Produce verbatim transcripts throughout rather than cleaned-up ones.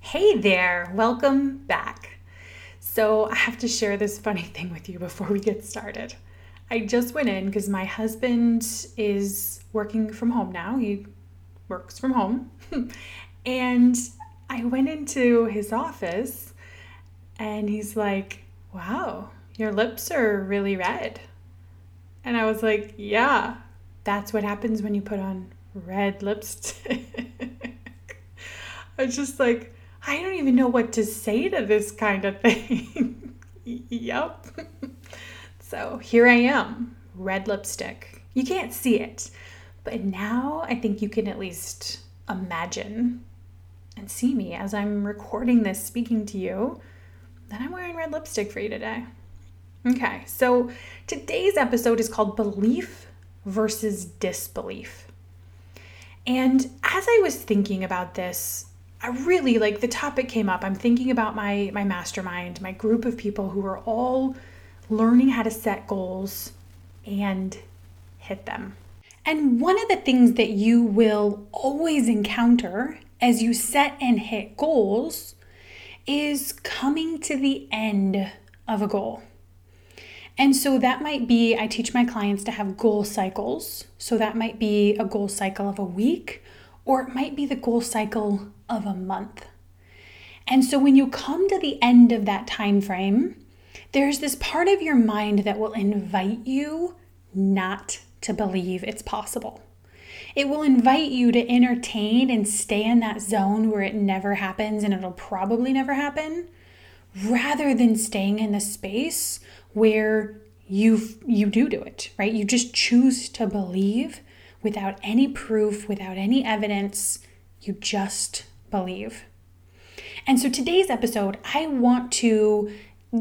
Hey there, welcome back. So I have to share this funny thing with you before we get started. I just went in because my husband is working from home now. He works from home. And I went into his office and he's like, wow, your lips are really red. And I was like, yeah, that's what happens when you put on red lipstick. I was just like, I don't even know what to say to this kind of thing. Yep. So here I am, red lipstick. You can't see it, but now I think you can at least imagine and see me as I'm recording this, speaking to you, that I'm wearing red lipstick for you today. Okay, so today's episode is called Belief versus Disbelief. And as I was thinking about this, I really, like, the topic came up. I'm thinking about my, my mastermind, my group of people who are all learning how to set goals and hit them. And one of the things that you will always encounter as you set and hit goals is coming to the end of a goal. And so that might be, I teach my clients to have goal cycles. So that might be a goal cycle of a week, or it might be the goal cycle of a month. And so when you come to the end of that time frame, there's this part of your mind that will invite you not to believe it's possible. It will invite you to entertain and stay in that zone where it never happens and it'll probably never happen, rather than staying in the space where you you do do it, right? You just choose to believe without any proof, without any evidence. You just believe. And so today's episode, I want to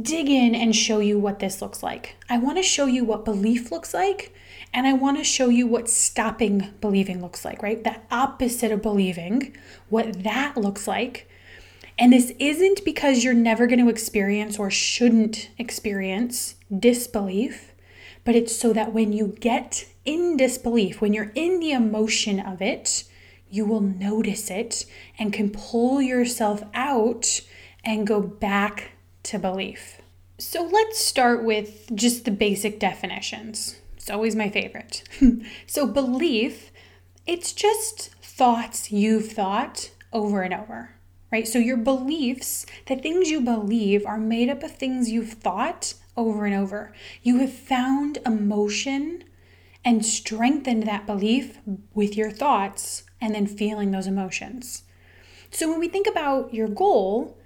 dig in and show you what this looks like. I want to show you what belief looks like, and I want to show you what stopping believing looks like, right? The opposite of believing, what that looks like. And this isn't because you're never going to experience or shouldn't experience disbelief, but it's so that when you get in disbelief, when you're in the emotion of it, you will notice it and can pull yourself out and go back to belief. So let's start with just the basic definitions. It's always my favorite. So belief, it's just thoughts you've thought over and over, right? So your beliefs, the things you believe, are made up of things you've thought over and over. You have found emotion and strengthened that belief with your thoughts and then feeling those emotions. So when we think about your goal,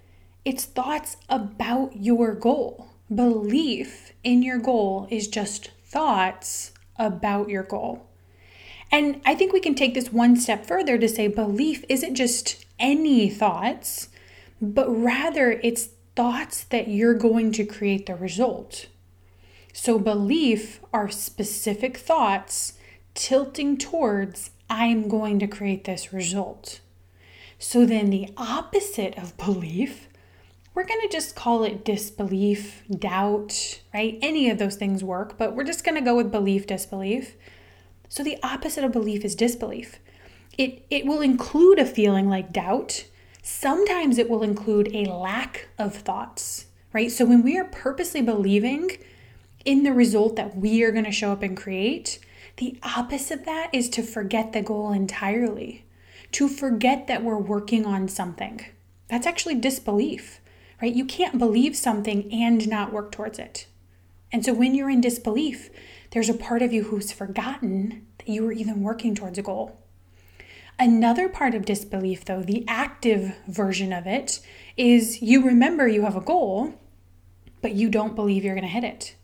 it's thoughts about your goal. Belief in your goal is just thoughts about your goal. And I think we can take this one step further to say belief isn't just any thoughts, but rather it's thoughts that you're going to create the result. So belief are specific thoughts tilting towards, I'm going to create this result. So then the opposite of belief, we're going to just call it disbelief, doubt, right? Any of those things work, but we're just going to go with belief, disbelief. So the opposite of belief is disbelief. It it will include a feeling like doubt. Sometimes it will include a lack of thoughts, right? So when we are purposely believing in the result that we are going to show up and create, the opposite of that is to forget the goal entirely, to forget that we're working on something. That's actually disbelief. Right? You can't believe something and not work towards it. And so when you're in disbelief, there's a part of you who's forgotten that you were even working towards a goal. Another part of disbelief, though, the active version of it, is you remember you have a goal, but you don't believe you're going to hit it.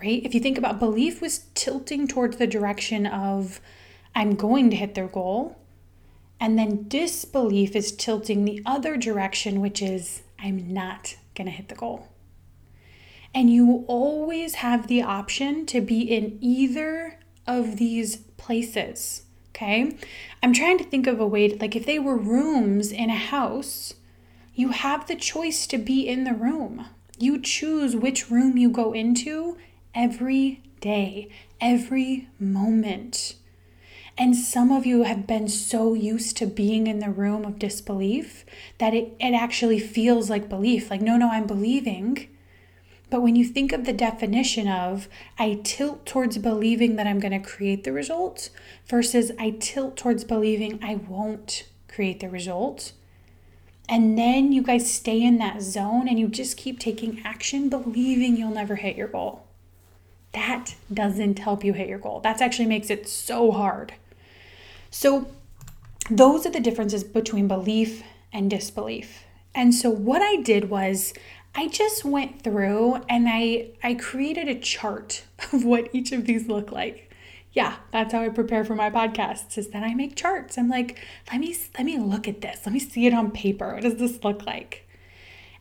Right? If you think about, belief was tilting towards the direction of, I'm going to hit their goal. And then disbelief is tilting the other direction, which is, I'm not going to hit the goal. And you always have the option to be in either of these places, okay? I'm trying to think of a way, to, like if they were rooms in a house, you have the choice to be in the room. You choose which room you go into every day, every moment. And some of you have been so used to being in the room of disbelief that it, it actually feels like belief. Like, no, no, I'm believing. But when you think of the definition of, I tilt towards believing that I'm going to create the result versus I tilt towards believing I won't create the result. And then you guys stay in that zone and you just keep taking action, believing you'll never hit your goal. That doesn't help you hit your goal. That actually makes it so hard. So those are the differences between belief and disbelief. And so what I did was I just went through and I, I created a chart of what each of these look like. Yeah, that's how I prepare for my podcasts is that I make charts. I'm like, let me let me look at this. Let me see it on paper. What does this look like?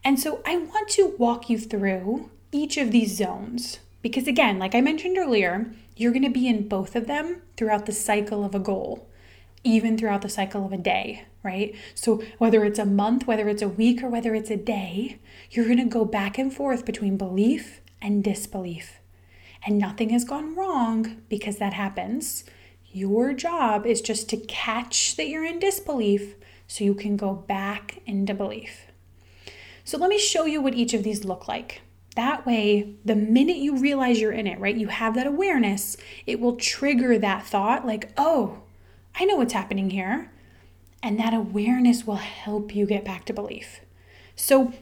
And so I want to walk you through each of these zones because again, like I mentioned earlier, you're going to be in both of them throughout the cycle of a goal, even throughout the cycle of a day, right? So whether it's a month, whether it's a week, or whether it's a day, you're going to go back and forth between belief and disbelief. And nothing has gone wrong because that happens. Your job is just to catch that you're in disbelief so you can go back into belief. So let me show you what each of these look like. That way, the minute you realize you're in it, right, you have that awareness, it will trigger that thought like, oh, I know what's happening here. And that awareness will help you get back to belief. So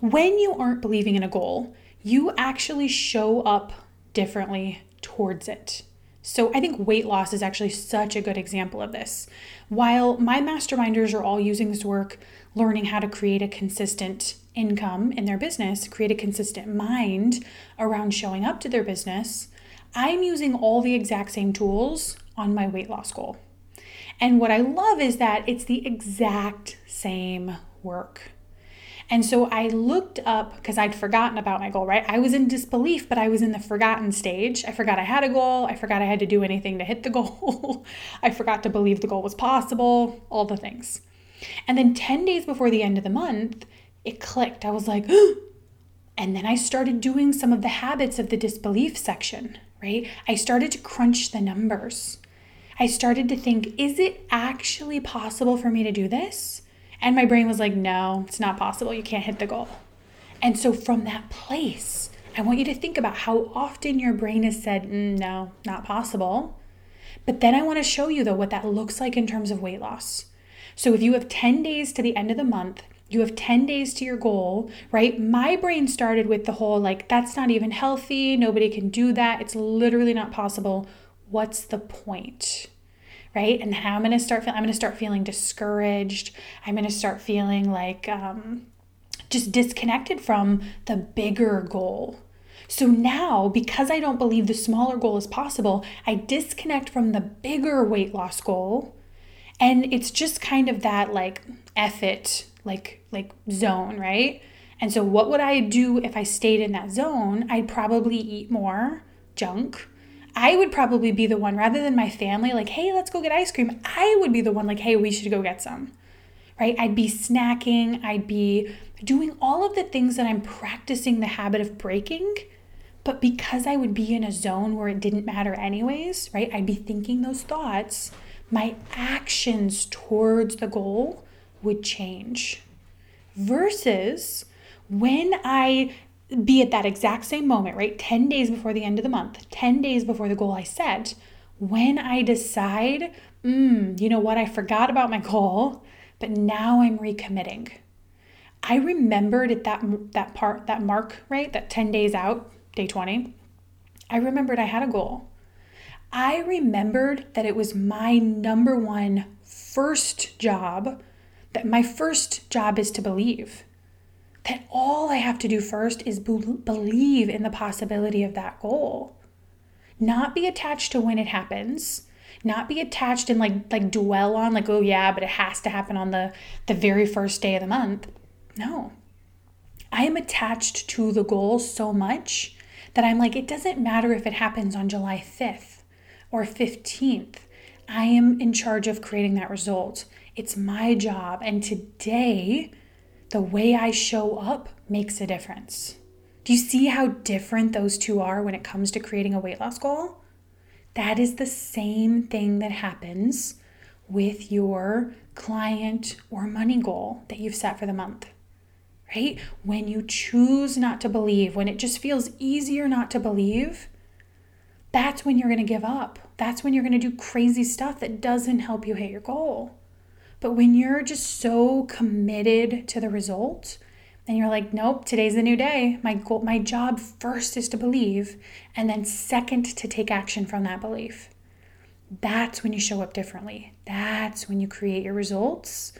when you aren't believing in a goal, you actually show up differently towards it. So I think weight loss is actually such a good example of this. While my masterminders are all using this work, learning how to create a consistent income in their business, create a consistent mind around showing up to their business, I'm using all the exact same tools on my weight loss goal. And what I love is that it's the exact same work. And so I looked up because I'd forgotten about my goal, right? I was in disbelief, but I was in the forgotten stage. I forgot I had a goal. I forgot I had to do anything to hit the goal. I forgot to believe the goal was possible, all the things. And then ten days before the end of the month, it clicked. I was like, and then I started doing some of the habits of the disbelief section, right? I started to crunch the numbers. I started to think, is it actually possible for me to do this? And my brain was like, no, it's not possible. You can't hit the goal. And so from that place, I want you to think about how often your brain has said, mm, no, not possible. But then I want to show you though what that looks like in terms of weight loss. So if you have ten days to the end of the month, you have ten days to your goal, right? My brain started with the whole like, that's not even healthy. Nobody can do that. It's literally not possible. What's the point? Right? And how I'm going to start feeling, I'm going to start feeling discouraged. I'm going to start feeling like um, just disconnected from the bigger goal. So now, because I don't believe the smaller goal is possible, I disconnect from the bigger weight loss goal. And it's just kind of that like F it, like, like zone, right? And so what would I do if I stayed in that zone? I'd probably eat more junk. I would probably be the one rather than my family, like, hey, let's go get ice cream. I would be the one like, hey, we should go get some, right? I'd be snacking. I'd be doing all of the things that I'm practicing the habit of breaking. But because I would be in a zone where it didn't matter anyways, right? I'd be thinking those thoughts. My actions towards the goal would change versus when I be at that exact same moment, right? ten days before the end of the month, ten days before the goal I set, when I decide, mm, you know what? I forgot about my goal, but now I'm recommitting. I remembered at that, that part, that mark, right? That ten days out, day twenty, I remembered I had a goal. I remembered that it was my number one first job, that my first job is to believe. That all I have to do first is believe in the possibility of that goal. Not be attached to when it happens, Not be attached and like like dwell on like, oh yeah, but it has to happen on the, the very first day of the month. No. I am attached to the goal so much that I'm like, it doesn't matter if it happens on July fifth or fifteenth. I am in charge of creating that result. It's my job. And today, the way I show up makes a difference. Do you see how different those two are when it comes to creating a weight loss goal? That is the same thing that happens with your client or money goal that you've set for the month, right? When you choose not to believe, when it just feels easier not to believe, that's when you're going to give up. That's when you're going to do crazy stuff that doesn't help you hit your goal. But when you're just so committed to the result and you're like, nope, today's the new day. My goal, my job first is to believe and then second to take action from that belief. That's when you show up differently. That's when you create your results.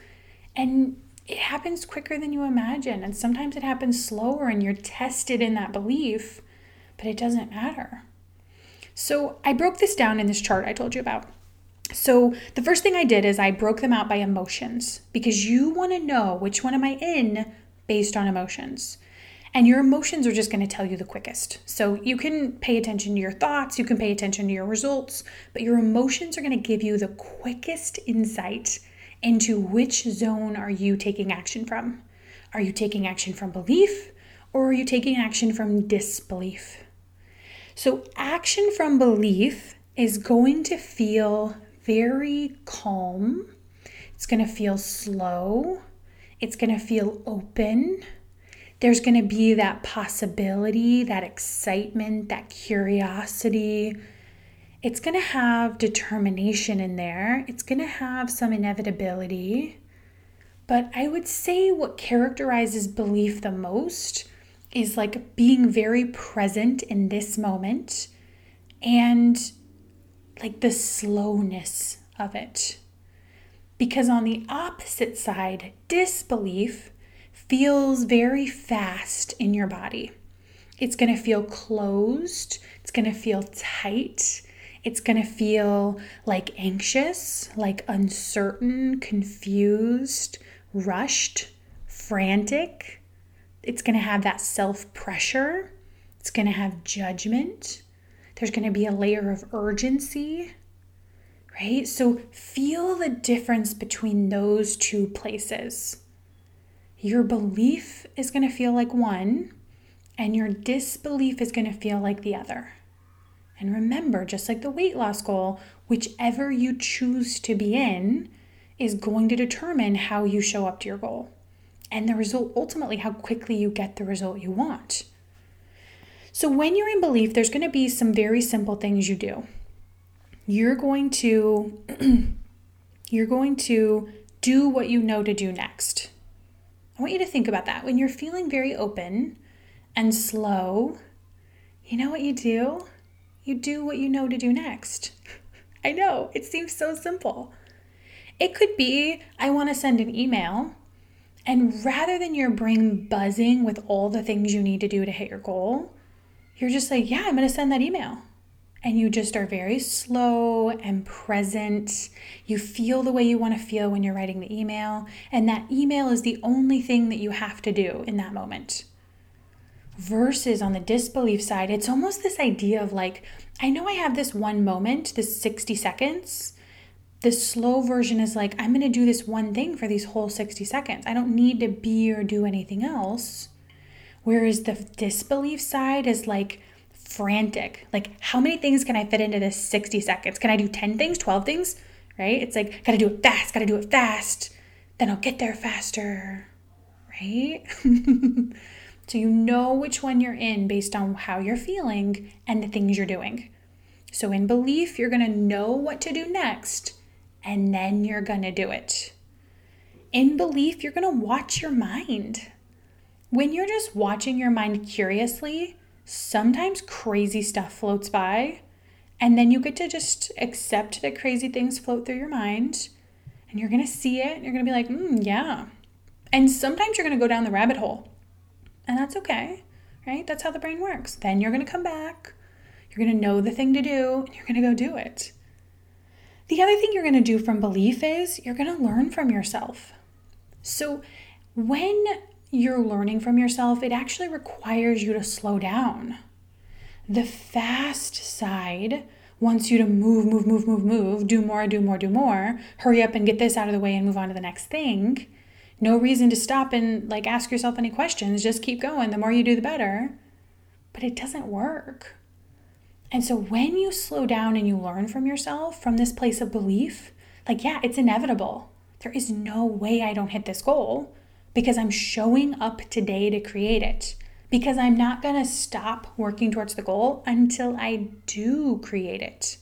And it happens quicker than you imagine. And sometimes it happens slower and you're tested in that belief, but it doesn't matter. So I broke this down in this chart I told you about. So the first thing I did is I broke them out by emotions because you want to know which one am I in based on emotions. And your emotions are just going to tell you the quickest. So you can pay attention to your thoughts, you can pay attention to your results, but your emotions are going to give you the quickest insight into which zone are you taking action from. Are you taking action from belief or are you taking action from disbelief? So action from belief is going to feel very calm. It's going to feel slow. It's going to feel open. There's going to be that possibility, that excitement, that curiosity. It's going to have determination in there. It's going to have some inevitability. But I would say what characterizes belief the most is like being very present in this moment and like the slowness of it. Because on the opposite side, disbelief feels very fast in your body. It's going to feel closed. It's going to feel tight. It's going to feel like anxious, like uncertain, confused, rushed, frantic. It's going to have that self-pressure. It's going to have judgment. There's going to be a layer of urgency, right? So feel the difference between those two places. Your belief is going to feel like one, and your disbelief is going to feel like the other. And remember, just like the weight loss goal, whichever you choose to be in is going to determine how you show up to your goal. And the result, ultimately, how quickly you get the result you want. So when you're in belief, there's going to be some very simple things you do. You're going to, you're going to do what you know to do next. I want you to think about that. When you're feeling very open and slow, you know what you do? You do what you know to do next. I know, it seems so simple. It could be, I want to send an email. And rather than your brain buzzing with all the things you need to do to hit your goal, you're just like, yeah, I'm going to send that email. And you just are very slow and present. You feel the way you want to feel when you're writing the email. And that email is the only thing that you have to do in that moment. Versus on the disbelief side, it's almost this idea of like, I know I have this one moment, this sixty seconds. The slow version is like, I'm going to do this one thing for these whole sixty seconds. I don't need to be or do anything else. Whereas the disbelief side is like frantic. Like, how many things can I fit into this sixty seconds? Can I do ten things, twelve things, right? It's like, got to do it fast, got to do it fast. Then I'll get there faster, right? So you know which one you're in based on how you're feeling and the things you're doing. So in belief, you're going to know what to do next. And then you're going to do it. In belief, you're going to watch your mind. When you're just watching your mind curiously, sometimes crazy stuff floats by. And then you get to just accept that crazy things float through your mind. And you're going to see it. And you're going to be like, mm, yeah. And sometimes you're going to go down the rabbit hole. And that's okay, right? That's how the brain works. Then you're going to come back. You're going to know the thing to do. And you're going to go do it. the other thing you're going to do from belief is you're going to learn from yourself. So when you're learning from yourself, it actually requires you to slow down. The fast side wants you to move, move, move, move, move, do more, do more, do more, hurry up and get this out of the way and move on to the next thing. No reason to stop and like ask yourself any questions, just keep going. The more you do, the better. But it doesn't work. And so when you slow down and you learn from yourself from this place of belief, like, yeah, it's inevitable. There is no way I don't hit this goal because I'm showing up today to create it. Because I'm not going to stop working towards the goal until I do create it.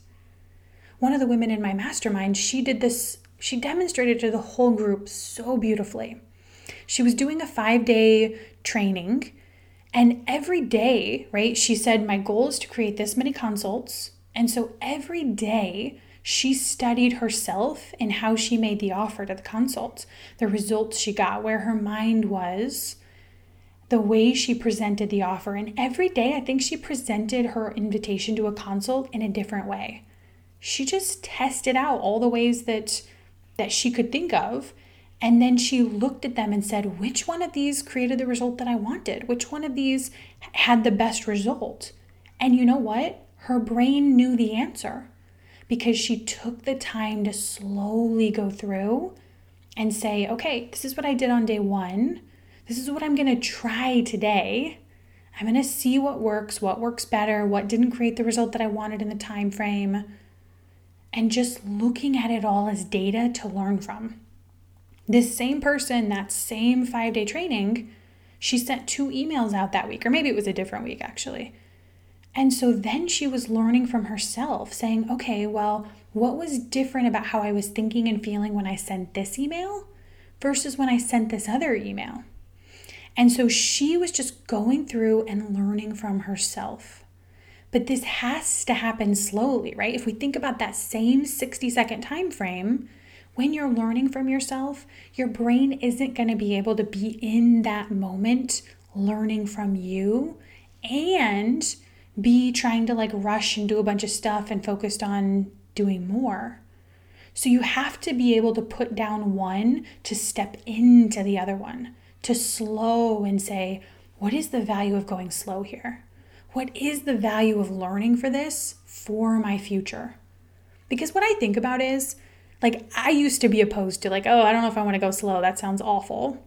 One of the women in my mastermind, she did this, she demonstrated to the whole group so beautifully. She was doing a five-day training, and every day, right, she said, my goal is to create this many consults. And so every day she studied herself and how she made the offer to the consult, the results she got, where her mind was, the way she presented the offer. And every day, I think she presented her invitation to a consult in a different way. She just tested out all the ways that that she could think of. And then she looked at them and said, which one of these created the result that I wanted? Which one of these had the best result? And you know what? Her brain knew the answer because she took the time to slowly go through and say, okay, this is what I did on day one. This is what I'm going to try today. I'm going to see what works, what works better, what didn't create the result that I wanted in the time frame. And just looking at it all as data to learn from. This same person, that same five-day training, she sent two emails out that week, or maybe it was a different week actually. And so then she was learning from herself, saying, okay, well, what was different about how I was thinking and feeling when I sent this email versus when I sent this other email? And so she was just going through and learning from herself. But this has to happen slowly, right? If we think about that same sixty-second time frame, when you're learning from yourself, your brain isn't going to be able to be in that moment learning from you and be trying to like rush and do a bunch of stuff and focused on doing more. So you have to be able to put down one to step into the other one. To slow and say, what is the value of going slow here? What is the value of learning for this for my future? Because what I think about is, like, I used to be opposed to like, oh, I don't know if I want to go slow. That sounds awful.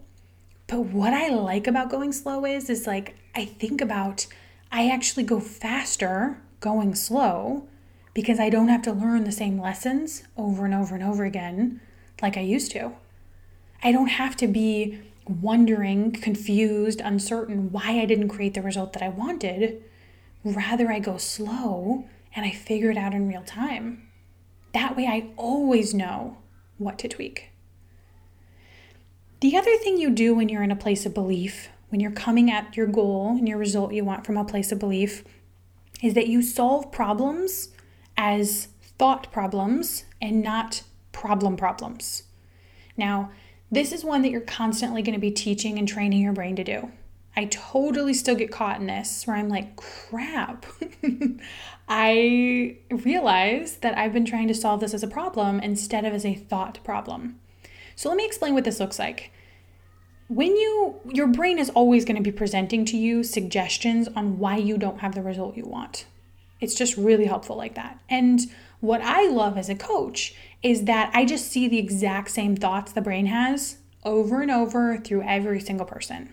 But what I like about going slow is, is like, I think about, I actually go faster going slow because I don't have to learn the same lessons over and over and over again like I used to. I don't have to be wondering, confused, uncertain why I didn't create the result that I wanted. Rather, I go slow and I figure it out in real time. That way I always know what to tweak. The other thing you do when you're in a place of belief, when you're coming at your goal and your result you want from a place of belief, is that you solve problems as thought problems and not problem problems. Now, this is one that you're constantly going to be teaching and training your brain to do. I totally still get caught in this where I'm like, crap. I realize that I've been trying to solve this as a problem instead of as a thought problem. So let me explain what this looks like. When you, your brain is always going to be presenting to you suggestions on why you don't have the result you want. It's just really helpful like that. And what I love as a coach is that I just see the exact same thoughts the brain has over and over through every single person.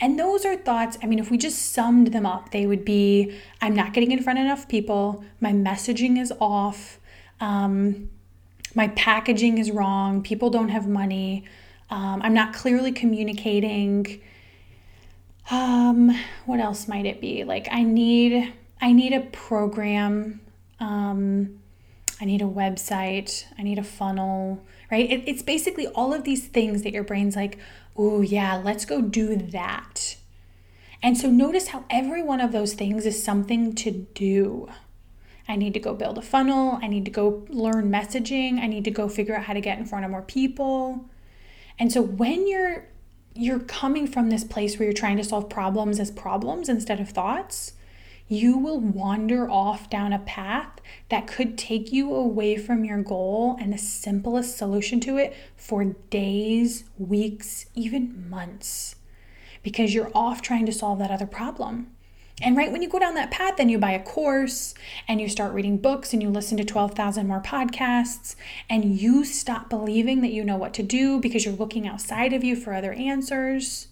And those are thoughts, I mean, if we just summed them up, they would be, I'm not getting in front of enough people, my messaging is off, um, my packaging is wrong, people don't have money, um, I'm not clearly communicating. Um, what else might it be? Like, I need, I need a program. Um, I need a website, I need a funnel, right? It, it's basically all of these things that your brain's like, oh yeah, let's go do that. And so notice how every one of those things is something to do. I need to go build a funnel. I need to go learn messaging. I need to go figure out how to get in front of more people. And so when you're, you're coming from this place where you're trying to solve problems as problems instead of thoughts, you will wander off down a path that could take you away from your goal and the simplest solution to it for days, weeks, even months, because you're off trying to solve that other problem. And right when you go down that path, then you buy a course and you start reading books and you listen to twelve thousand more podcasts and you stop believing that you know what to do because you're looking outside of you for other answers.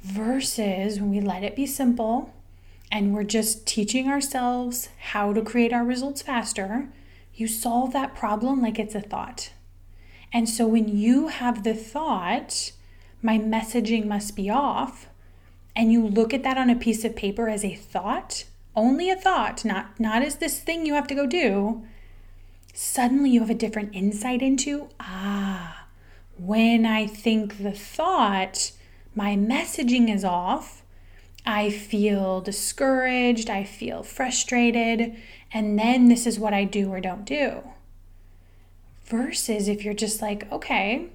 Versus when we let it be simple and we're just teaching ourselves how to create our results faster, you solve that problem like it's a thought. And so when you have the thought, my messaging must be off, and you look at that on a piece of paper as a thought, only a thought, not, not as this thing you have to go do, suddenly you have a different insight into, ah, when I think the thought, my messaging is off, I feel discouraged, I feel frustrated, and then this is what I do or don't do. Versus if you're just like, okay,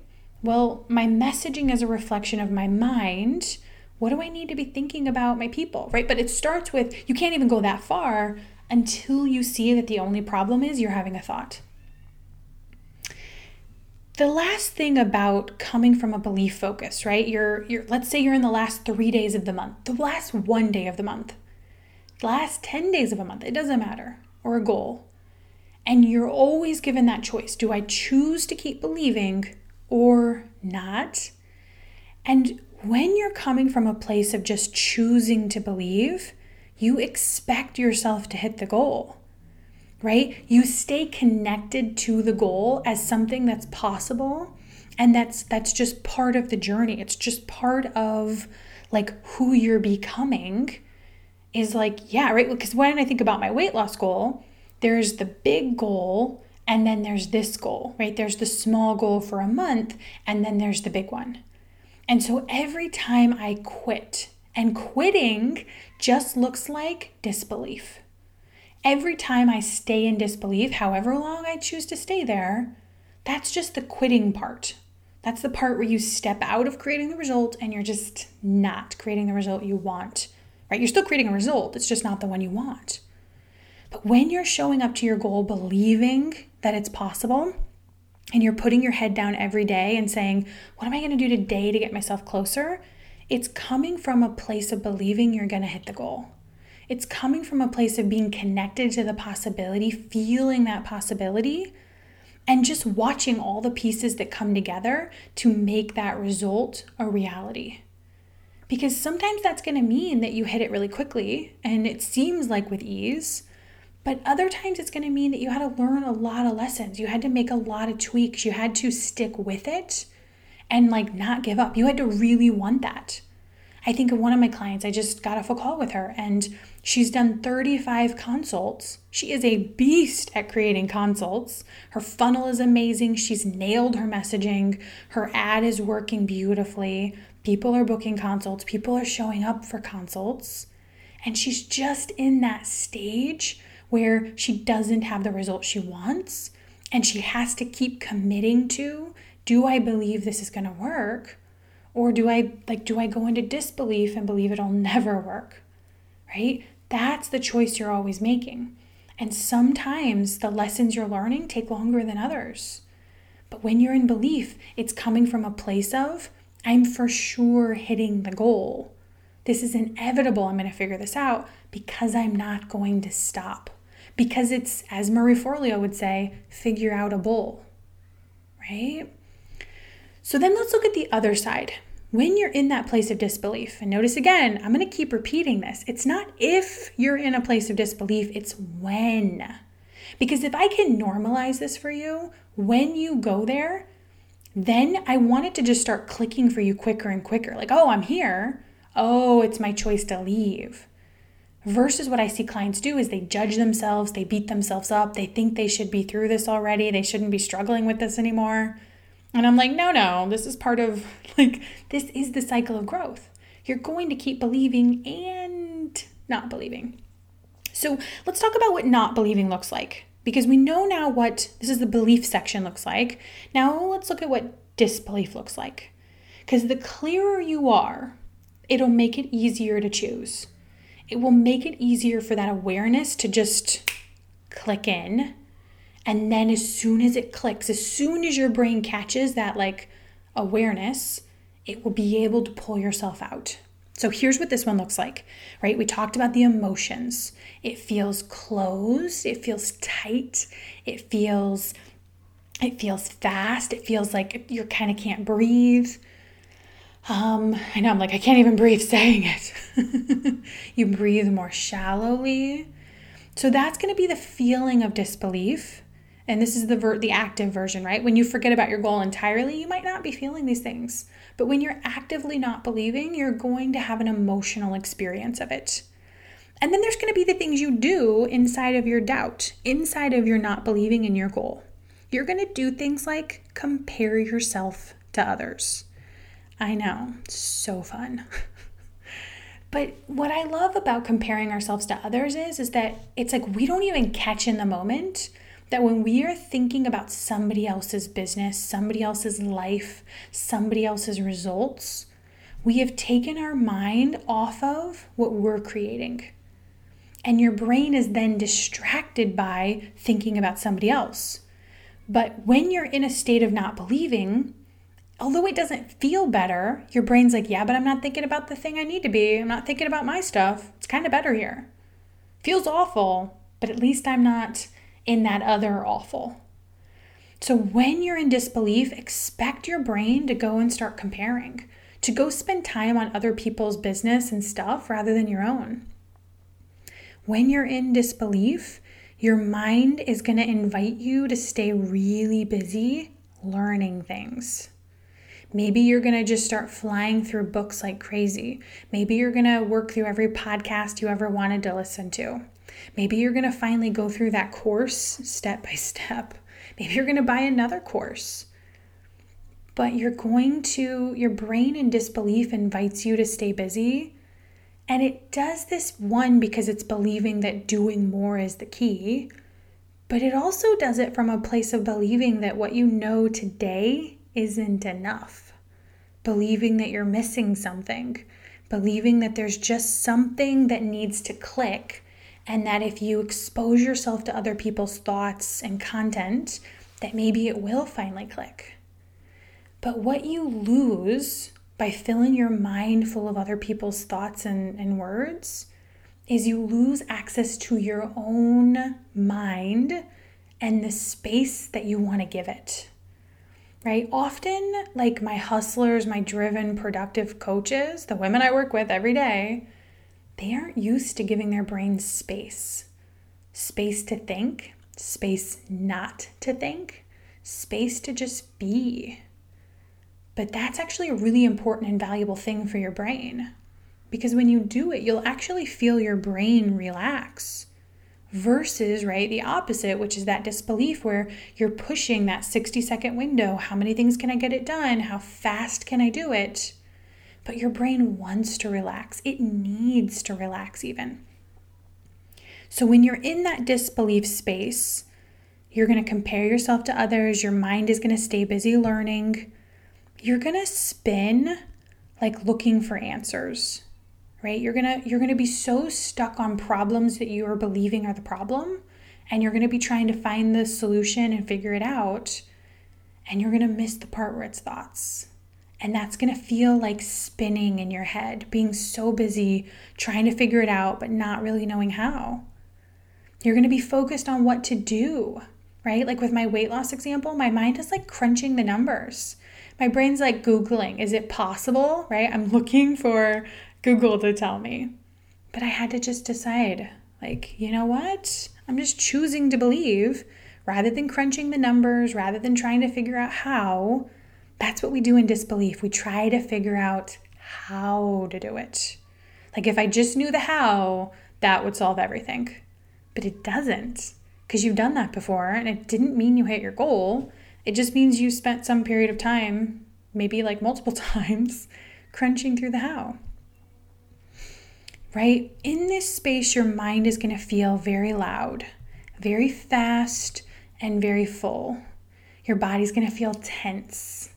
well, my messaging is a reflection of my mind. What do I need to be thinking about my people, right? But it starts with, you can't even go that far until you see that the only problem is you're having a thought. The last thing about coming from a belief focus, right? You're, you're, let's say you're in the last three days of the month, the last one day of the month, the last ten days of a month, it doesn't matter, or a goal. And you're always given that choice. Do I choose to keep believing or not? And when you're coming from a place of just choosing to believe, you expect yourself to hit the goal, right? You stay connected to the goal as something that's possible, and that's that's just part of the journey. It's just part of like who you're becoming is like, yeah, right? Because when I think about my weight loss goal, there's the big goal and then there's this goal, right? There's the small goal for a month and then there's the big one. And so every time I quit, and quitting just looks like disbelief. Every time I stay in disbelief, however long I choose to stay there, that's just the quitting part. That's the part where you step out of creating the result and you're just not creating the result you want, right? You're still creating a result. It's just not the one you want. But when you're showing up to your goal, believing that it's possible, and you're putting your head down every day and saying, what am I going to do today to get myself closer? It's coming from a place of believing you're going to hit the goal. It's coming from a place of being connected to the possibility, feeling that possibility, and just watching all the pieces that come together to make that result a reality. Because sometimes that's going to mean that you hit it really quickly and it seems like with ease. But other times it's going to mean that you had to learn a lot of lessons. You had to make a lot of tweaks. You had to stick with it and like not give up. You had to really want that. I think of one of my clients, I just got off a call with her and she's done thirty-five consults. She is a beast at creating consults. Her funnel is amazing. She's nailed her messaging. Her ad is working beautifully. People are booking consults. People are showing up for consults. And she's just in that stage where she doesn't have the result she wants and she has to keep committing to, do I believe this is going to work? Or do I like do I go into disbelief and believe it'll never work? Right? That's the choice you're always making. And sometimes the lessons you're learning take longer than others. But when you're in belief, it's coming from a place of, I'm for sure hitting the goal. This is inevitable. I'm going to figure this out because I'm not going to stop. Because it's, as Marie Forleo would say, figure out a bull, right? So then let's look at the other side. When you're in that place of disbelief, and notice again, I'm going to keep repeating this. It's not if you're in a place of disbelief, it's when. Because if I can normalize this for you, when you go there, then I want it to just start clicking for you quicker and quicker. Like, oh, I'm here. Oh, it's my choice to leave. Versus what I see clients do is they judge themselves, they beat themselves up, they think they should be through this already, they shouldn't be struggling with this anymore. And I'm like, no, no, this is part of, like, this is the cycle of growth. You're going to keep believing and not believing. So let's talk about what not believing looks like, because we know now what, this is the belief section looks like. Now let's look at what disbelief looks like, because the clearer you are, it'll make it easier to choose. It will make it easier for that awareness to just click in. And then as soon as it clicks, as soon as your brain catches that like awareness, it will be able to pull yourself out. So here's what this one looks like, right? We talked about the emotions. It feels closed. It feels tight. It feels, it feels fast. It feels like you kind of can't breathe. Um, I know I'm like, I can't even breathe saying it. You breathe more shallowly. So that's going to be the feeling of disbelief. And this is the ver- the active version, right? When you forget about your goal entirely, you might not be feeling these things. But when you're actively not believing, you're going to have an emotional experience of it. And then there's going to be the things you do inside of your doubt, inside of your not believing in your goal. You're going to do things like compare yourself to others. I know, so fun. But what I love about comparing ourselves to others is, is that it's like we don't even catch in the moment that when we are thinking about somebody else's business, somebody else's life, somebody else's results, we have taken our mind off of what we're creating. And your brain is then distracted by thinking about somebody else. But when you're in a state of not believing, although it doesn't feel better, your brain's like, yeah, but I'm not thinking about the thing I need to be. I'm not thinking about my stuff. It's kind of better here. Feels awful, but at least I'm not in that other awful. So when you're in disbelief, expect your brain to go and start comparing, to go spend time on other people's business and stuff rather than your own. When you're in disbelief, your mind is going to invite you to stay really busy learning things. Maybe you're going to just start flying through books like crazy. Maybe you're going to work through every podcast you ever wanted to listen to. Maybe you're going to finally go through that course step by step. Maybe you're going to buy another course. But you're going to, your brain in disbelief invites you to stay busy. And it does this, one, because it's believing that doing more is the key. But it also does it from a place of believing that what you know today isn't enough, believing that you're missing something, believing that there's just something that needs to click, and that if you expose yourself to other people's thoughts and content, that maybe it will finally click. But what you lose by filling your mind full of other people's thoughts and, and words is you lose access to your own mind and the space that you want to give it. Right? Often, like my hustlers, my driven, productive coaches, the women I work with every day, they aren't used to giving their brains space. Space to think, space not to think, space to just be. But that's actually a really important and valuable thing for your brain. Because when you do it, you'll actually feel your brain relax. Versus, right, the opposite, which is that disbelief where you're pushing that sixty second window. How many things can I get it done? How fast can I do it? But your brain wants to relax. It needs to relax even. So when you're in that disbelief space, you're going to compare yourself to others. Your mind is going to stay busy learning. You're going to spin like looking for answers. Right? You're going to you're going to be so stuck on problems that you are believing are the problem, and you're going to be trying to find the solution and figure it out, and you're going to miss the part where it's thoughts. And that's going to feel like spinning in your head, being so busy trying to figure it out but not really knowing how. You're going to be focused on what to do, right? Like with my weight loss example, my mind is like crunching the numbers. My brain's like Googling, is it possible, right? I'm looking for Google to tell me. But I had to just decide, like, you know what? I'm just choosing to believe rather than crunching the numbers, rather than trying to figure out how. That's what we do in disbelief. We try to figure out how to do it. Like if I just knew the how, that would solve everything. But it doesn't, because you've done that before and it didn't mean you hit your goal. It just means you spent some period of time, maybe like multiple times, crunching through the how. Right? In this space, your mind is going to feel very loud, very fast, and very full. Your body's going to feel tense,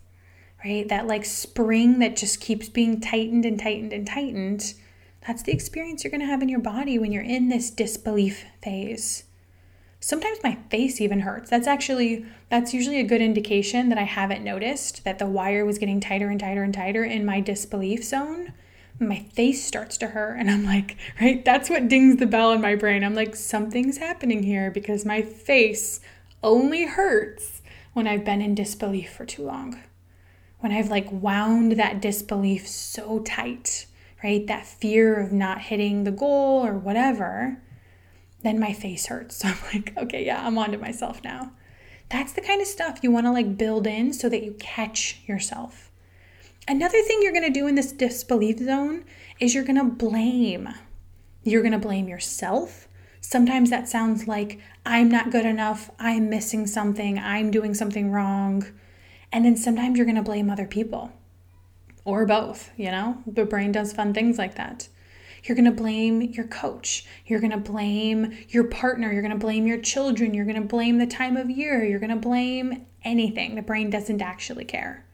right? That like spring that just keeps being tightened and tightened and tightened. That's the experience you're going to have in your body when you're in this disbelief phase. Sometimes my face even hurts. That's actually, that's usually a good indication that I haven't noticed that the wire was getting tighter and tighter and tighter in my disbelief zone. My face starts to hurt and I'm like, right? That's what dings the bell in my brain. I'm like, something's happening here because my face only hurts when I've been in disbelief for too long. When I've like wound that disbelief so tight, right? That fear of not hitting the goal or whatever, then my face hurts. So I'm like, okay, yeah, I'm onto myself now. That's the kind of stuff you want to like build in so that you catch yourself. Another thing you're going to do in this disbelief zone is you're going to blame. You're going to blame yourself. Sometimes that sounds like I'm not good enough. I'm missing something. I'm doing something wrong. And then sometimes you're going to blame other people or both, you know, the brain does fun things like that. You're going to blame your coach. You're going to blame your partner. You're going to blame your children. You're going to blame the time of year. You're going to blame anything. The brain doesn't actually care.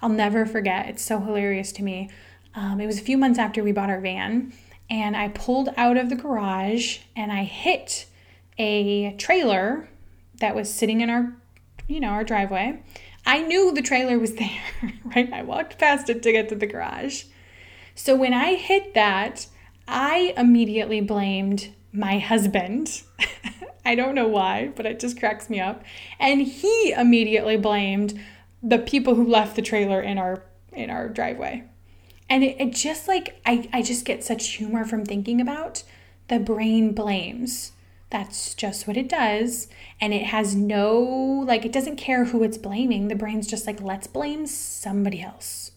I'll never forget. It's so hilarious to me. Um, it was a few months after we bought our van and I pulled out of the garage and I hit a trailer that was sitting in our, you know, our driveway. I knew the trailer was there, right? I walked past it to get to the garage. So when I hit that, I immediately blamed my husband. I don't know why, but it just cracks me up. And he immediately blamed the people who left the trailer in our in our driveway. And it, it just like, I, I just get such humor from thinking about the brain blames. That's just what it does. And it has no, like, it doesn't care who it's blaming. The brain's just like, let's blame somebody else.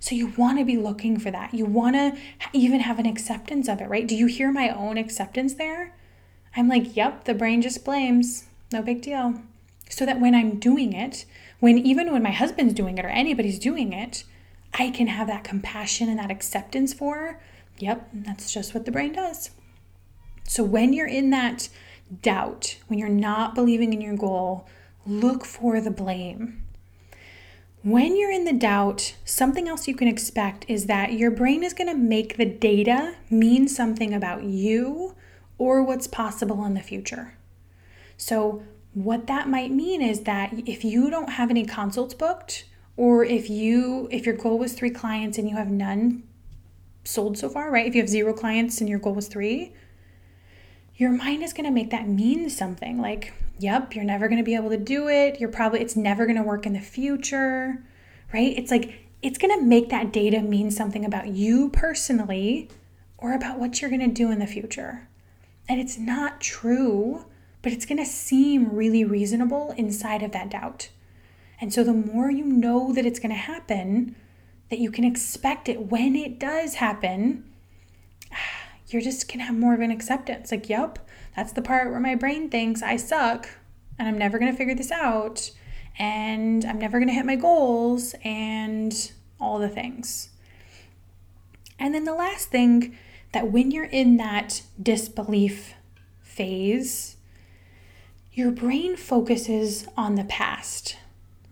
So you want to be looking for that. You want to even have an acceptance of it, right? Do you hear my own acceptance there? I'm like, yep, the brain just blames. No big deal. So that when I'm doing it, when even when my husband's doing it or anybody's doing it, I can have that compassion and that acceptance for, yep, that's just what the brain does. So when you're in that doubt, when you're not believing in your goal, look for the blame. When you're in the doubt, something else you can expect is that your brain is going to make the data mean something about you or what's possible in the future. So what that might mean is that if you don't have any consults booked, or if you if your goal was three clients and you have none sold so far, right? If you have zero clients and your goal was three, your mind is going to make that mean something like, yep, you're never going to be able to do it. You're probably, it's never going to work in the future, right? It's like, it's going to make that data mean something about you personally or about what you're going to do in the future. And it's not true, but it's going to seem really reasonable inside of that doubt. And so the more you know that it's going to happen, that you can expect it when it does happen, you're just going to have more of an acceptance. Like, yep, that's the part where my brain thinks I suck and I'm never going to figure this out and I'm never going to hit my goals and all the things. And then the last thing, that when you're in that disbelief phase, your brain focuses on the past,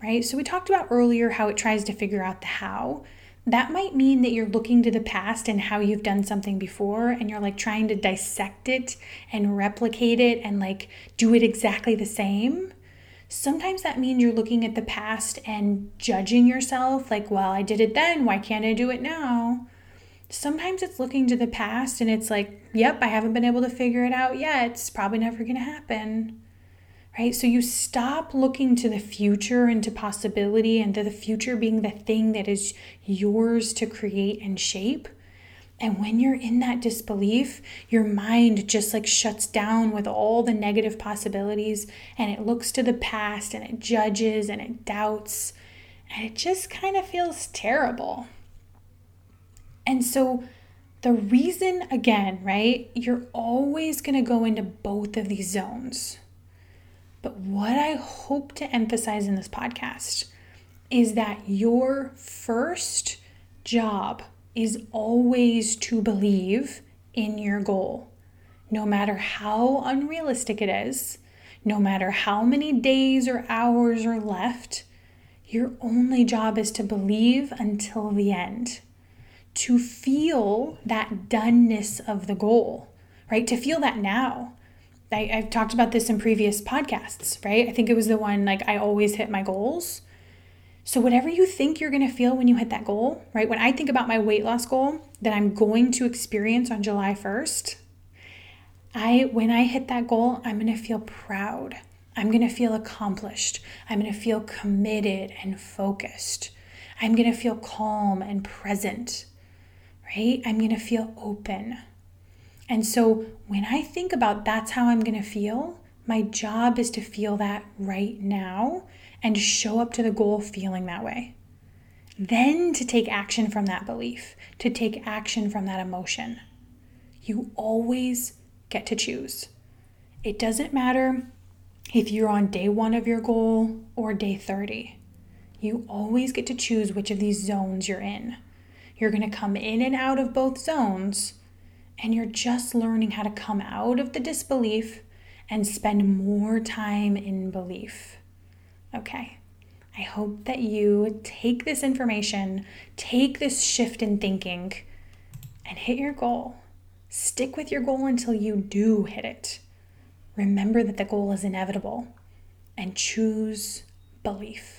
right? So we talked about earlier how it tries to figure out the how. That might mean that you're looking to the past and how you've done something before and you're like trying to dissect it and replicate it and like do it exactly the same. Sometimes that means you're looking at the past and judging yourself like, well, I did it then. Why can't I do it now? Sometimes it's looking to the past and it's like, yep, I haven't been able to figure it out yet. It's probably never going to happen, right? So you stop looking to the future and to possibility and to the future being the thing that is yours to create and shape. And when you're in that disbelief, your mind just like shuts down with all the negative possibilities and it looks to the past and it judges and it doubts and it just kind of feels terrible. And so the reason, again, right, you're always going to go into both of these zones. But what I hope to emphasize in this podcast is that your first job is always to believe in your goal, no matter how unrealistic it is, no matter how many days or hours are left. Your only job is to believe until the end, to feel that doneness of the goal, right? To feel that now. I, I've talked about this in previous podcasts, right? I think it was the one, like, I always hit my goals. So whatever you think you're going to feel when you hit that goal, right? When I think about my weight loss goal that I'm going to experience on July first, I, when I hit that goal, I'm going to feel proud. I'm going to feel accomplished. I'm going to feel committed and focused. I'm going to feel calm and present, right? I'm going to feel open. And so when I think about that's how I'm going to feel, my job is to feel that right now and show up to the goal feeling that way. Then to take action from that belief, to take action from that emotion. You always get to choose. It doesn't matter if you're on day one of your goal or day thirty. You always get to choose which of these zones you're in. You're going to come in and out of both zones, and you're just learning how to come out of the disbelief and spend more time in belief. Okay, I hope that you take this information, take this shift in thinking, and hit your goal. Stick with your goal until you do hit it. Remember that the goal is inevitable, and choose belief.